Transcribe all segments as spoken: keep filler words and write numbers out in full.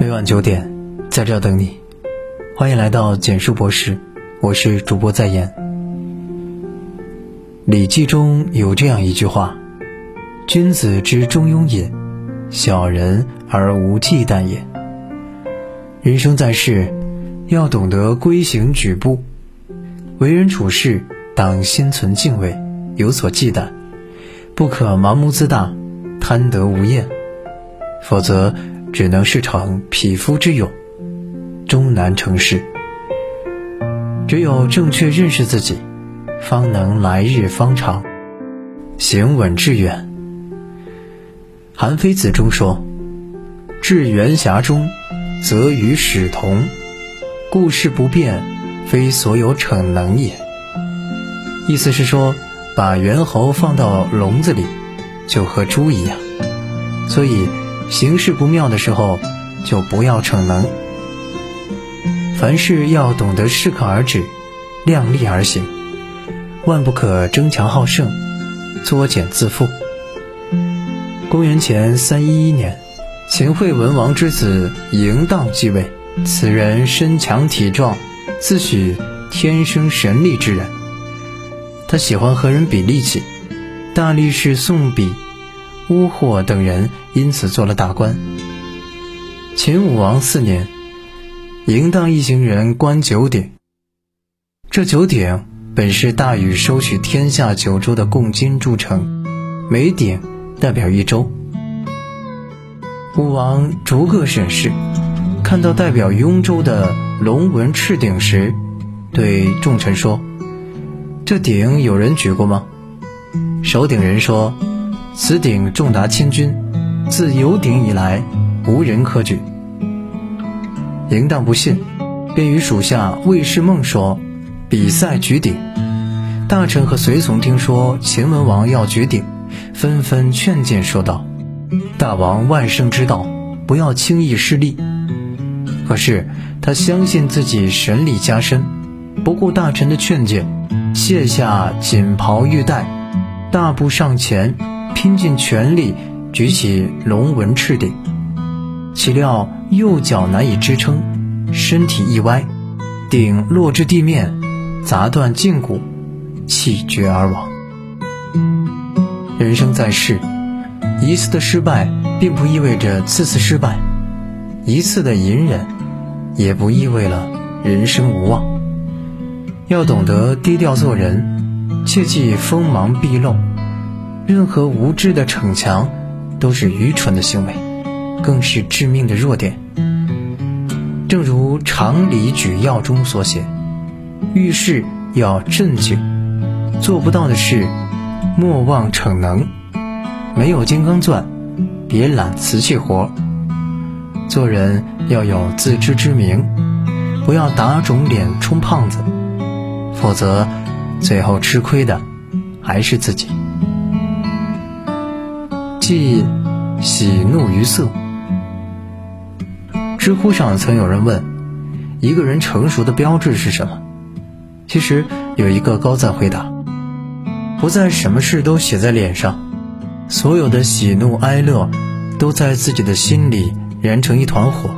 每晚九点，在这等你。欢迎来到简书博士，我是主播在言。礼记中有这样一句话：君子之中庸也，小人而无忌惮也。人生在世，要懂得规行矩步，为人处事当心存敬畏，有所忌惮，不可盲目自大，贪得无厌，否则只能是场匹夫之勇，终难成事。只有正确认识自己，方能来日方长，行稳致远。韩非子中说：至元峡中，则与始同，故事不变，非所有逞能也。意思是说，把猿猴放到笼子里，就和猪一样，所以形势不妙的时候，就不要逞能。凡事要懂得适可而止，量力而行，万不可争强好胜，作茧自缚。公元前三一一年，秦惠文王之子嬴荡继位，此人身强体壮，自诩天生神力之人。他喜欢和人比力气，大力士宋比、乌霍等人因此做了大官。秦武王四年，嬴荡一行人观九鼎，这九鼎本是大禹收取天下九州的贡金铸成，每鼎代表一州。武王逐个审视，看到代表雍州的龙纹赤鼎时，对众臣说：这鼎有人举过吗？守鼎人说：此鼎重达千钧，自有鼎以来，无人可举。嬴荡不信，便与属下魏士孟说：比赛举鼎。大臣和随从听说秦文王要举鼎，纷纷劝谏说道：大王万圣之道，不要轻易失利。可是他相信自己神力加身，不顾大臣的劝谏，卸下锦袍玉带，大步上前，拼尽全力举起龙纹赤鼎。岂料右脚难以支撑，身体一歪，鼎落至地面，砸断胫骨，气绝而亡。人生在世，一次的失败并不意味着次次失败，一次的隐忍也不意味了人生无望。要懂得低调做人，切忌锋芒毕露。任何无知的逞强都是愚蠢的行为，更是致命的弱点。正如《常理举要》中所写：遇事要镇静，做不到的事莫忘逞能，没有金刚钻别揽瓷器活。做人要有自知之明，不要打肿脸充胖子，否则最后吃亏的还是自己。即喜怒于色。知乎上曾有人问，一个人成熟的标志是什么？其实有一个高赞回答：不再什么事都写在脸上，所有的喜怒哀乐都在自己的心里燃成一团火，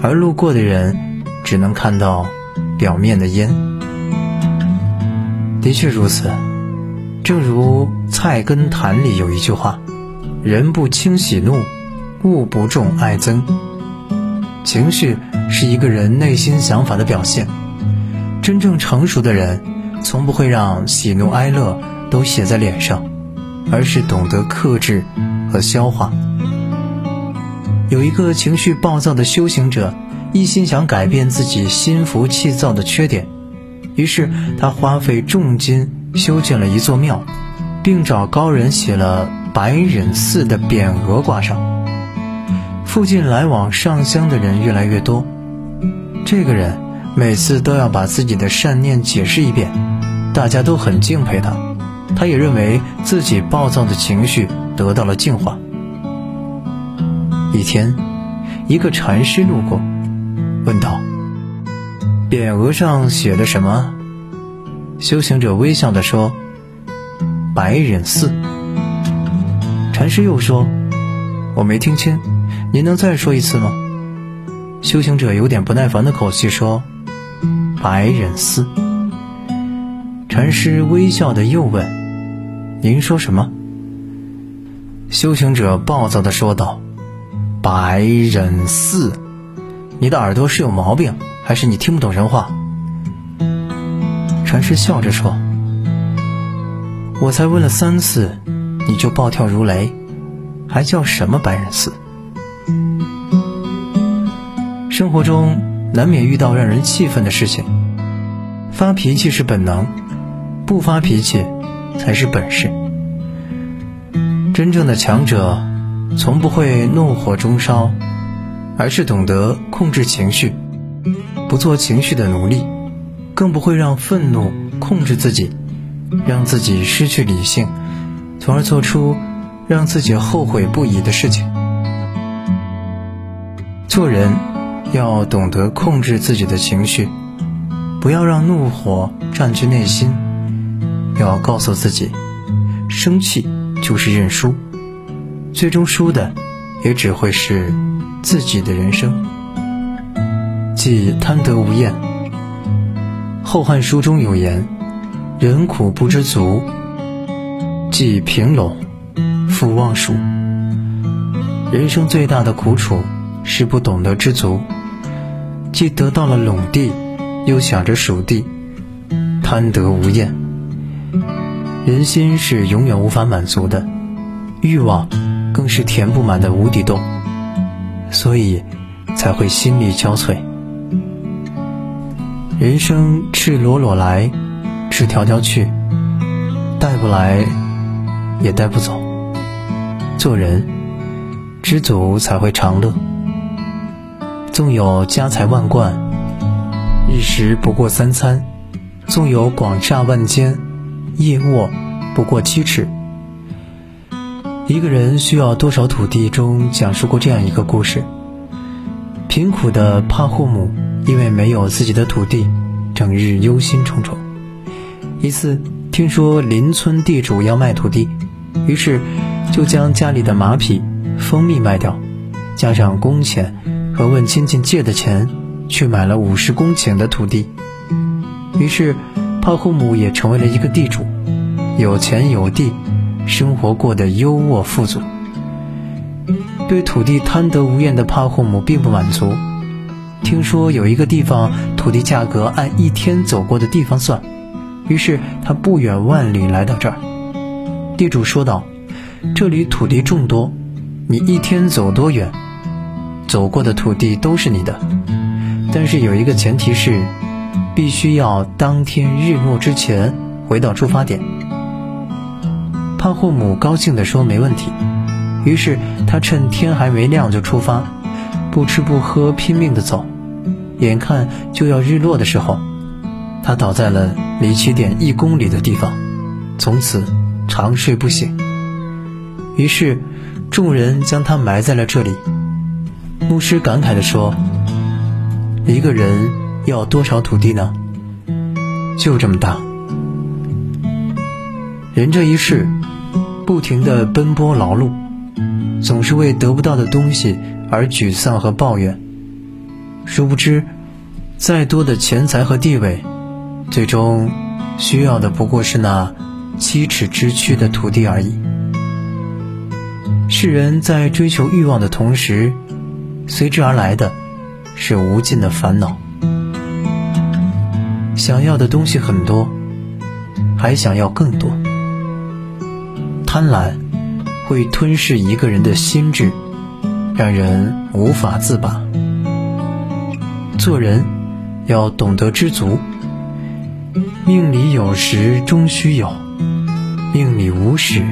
而路过的人只能看到表面的烟。的确如此，正如《菜根谭》里有一句话：人不轻喜怒，物不重爱憎。情绪是一个人内心想法的表现，真正成熟的人从不会让喜怒哀乐都写在脸上，而是懂得克制和消化。有一个情绪暴躁的修行者，一心想改变自己心浮气躁的缺点，于是他花费重金修建了一座庙，并找高人写了白忍寺的匾额挂上。附近来往上香的人越来越多，这个人每次都要把自己的善念解释一遍，大家都很敬佩他，他也认为自己暴躁的情绪得到了净化。一天，一个禅师路过，问道：匾额上写的什么？修行者微笑地说：白忍寺。禅师又说：我没听清，您能再说一次吗？修行者有点不耐烦的口气说：“白忍寺。”禅师微笑的又问：“您说什么？”修行者暴躁的说道：“白忍寺，你的耳朵是有毛病，还是你听不懂人话？”禅师笑着说：“我才问了三次，你就暴跳如雷，还叫什么白忍寺？”生活中难免遇到让人气愤的事情，发脾气是本能，不发脾气才是本事。真正的强者从不会怒火中烧，而是懂得控制情绪，不做情绪的奴隶，更不会让愤怒控制自己，让自己失去理性，从而做出让自己后悔不已的事情。做人要懂得控制自己的情绪，不要让怒火占据内心，要告诉自己，生气就是认输，最终输的也只会是自己的人生。即贪得无厌。后汉书中有言：“人苦不知足，即贫陇，复忘蜀。”人生最大的苦楚是不懂得知足，既得到了陇地，又想着蜀地，贪得无厌。人心是永远无法满足的，欲望更是填不满的无底洞，所以才会心力交瘁。人生赤裸裸来，赤条条去，带不来也带不走。做人知足才会长乐。纵有家财万贯，一时不过三餐；纵有广厦万间，夜卧不过七尺。一个人需要多少土地中讲述过这样一个故事：贫苦的帕霍姆因为没有自己的土地，整日忧心忡忡。一次听说邻村地主要卖土地，于是就将家里的马匹、蜂蜜卖掉，加上工钱和问亲戚借的钱，去买了五十公顷的土地。于是帕霍姆也成为了一个地主，有钱有地，生活过得优渥富足。对土地贪得无厌的帕霍姆并不满足，听说有一个地方土地价格按一天走过的地方算，于是他不远万里来到这儿。地主说道：“这里土地众多，你一天走多远，走过的土地都是你的，但是有一个前提是，必须要当天日落之前回到出发点。”帕霍姆高兴地说：“没问题。”于是他趁天还没亮就出发，不吃不喝拼命地走，眼看就要日落的时候，他倒在了离起点一公里的地方，从此长睡不醒。于是众人将他埋在了这里。牧师感慨地说：“一个人要多少土地呢？就这么大。”人这一世不停地奔波劳碌，总是为得不到的东西而沮丧和抱怨，殊不知再多的钱财和地位，最终需要的不过是那七尺之躯的土地而已。世人在追求欲望的同时，随之而来的是无尽的烦恼，想要的东西很多，还想要更多。贪婪会吞噬一个人的心智，让人无法自拔。做人要懂得知足，命里有时终须有，命里无时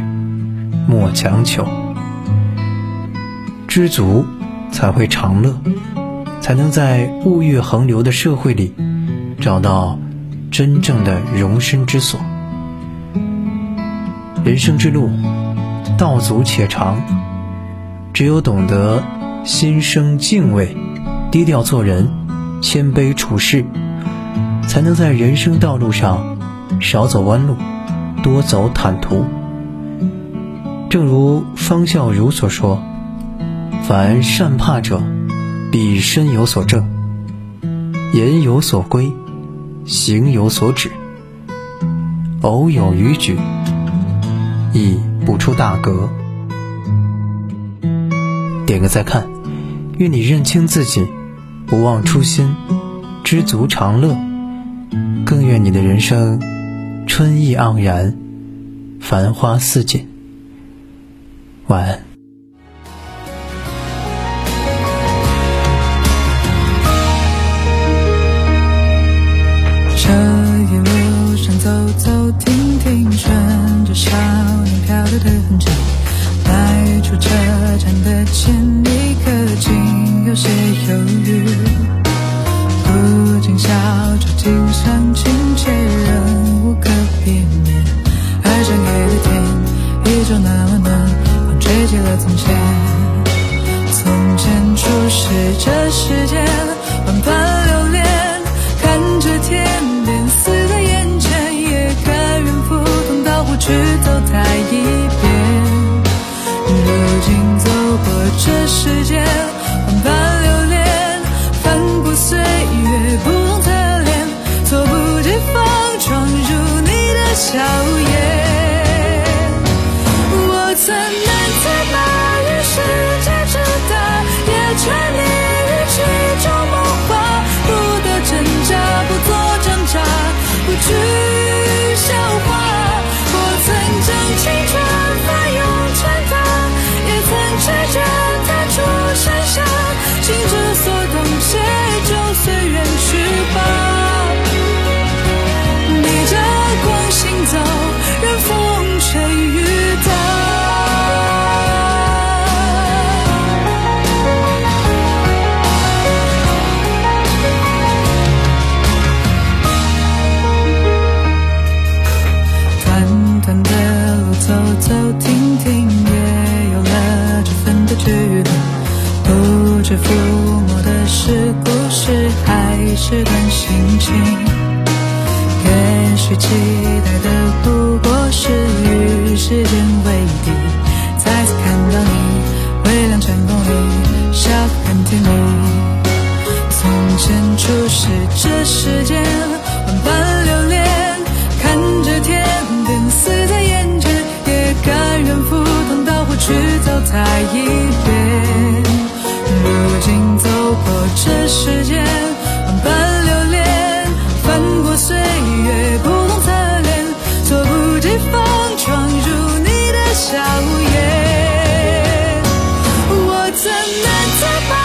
莫强求。知足才会长乐，才能在物欲横流的社会里找到真正的容身之所。人生之路，道阻且长，只有懂得心生敬畏，低调做人，谦卑处事，才能在人生道路上少走弯路，多走坦途。正如方孝孺所说：“凡善怕者，必身有所正，言有所归，行有所止，偶有逾矩，亦不出大格。点个再看，愿你认清自己，不忘初心，知足常乐，更愿你的人生春意盎然，繁花似锦。晚安。这一路上走走停停，顺着少年漂流的痕迹，迈出车站的前一刻，竟有些犹豫，不禁笑出今生情切，仍无可避免。爱上给的甜，依旧那么暖，风吹起了从前。从前初识这世间，万般留恋，看着天边似在眼前，也甘愿扑通到湖去走它一遍。如今走过这世间，万般留恋，翻过岁月，不同侧脸，猝不及防闯入你的笑颜。我曾难自拔于世界之大，也沉溺于其中梦话，不得挣扎，不做挣扎，不去消化。我曾将青春翻涌成她，也曾赤脚踏出山下，心之所动，且就随缘去吧。逆着光行走，任风吹雨打。走走停停，也有了这份的距离，不知抚摸的是故事还是段心情。也许期待的不过是与时间为敌，再次看到你微凉晨光里笑很甜蜜。从前初识这世间，万般留恋，看着天边似在眼前，甘愿赴汤蹈火去走它一遍。如今走过这世间，万般留恋，翻过岁月，不同侧脸，猝不及防闯入你的笑颜。我怎能自拔？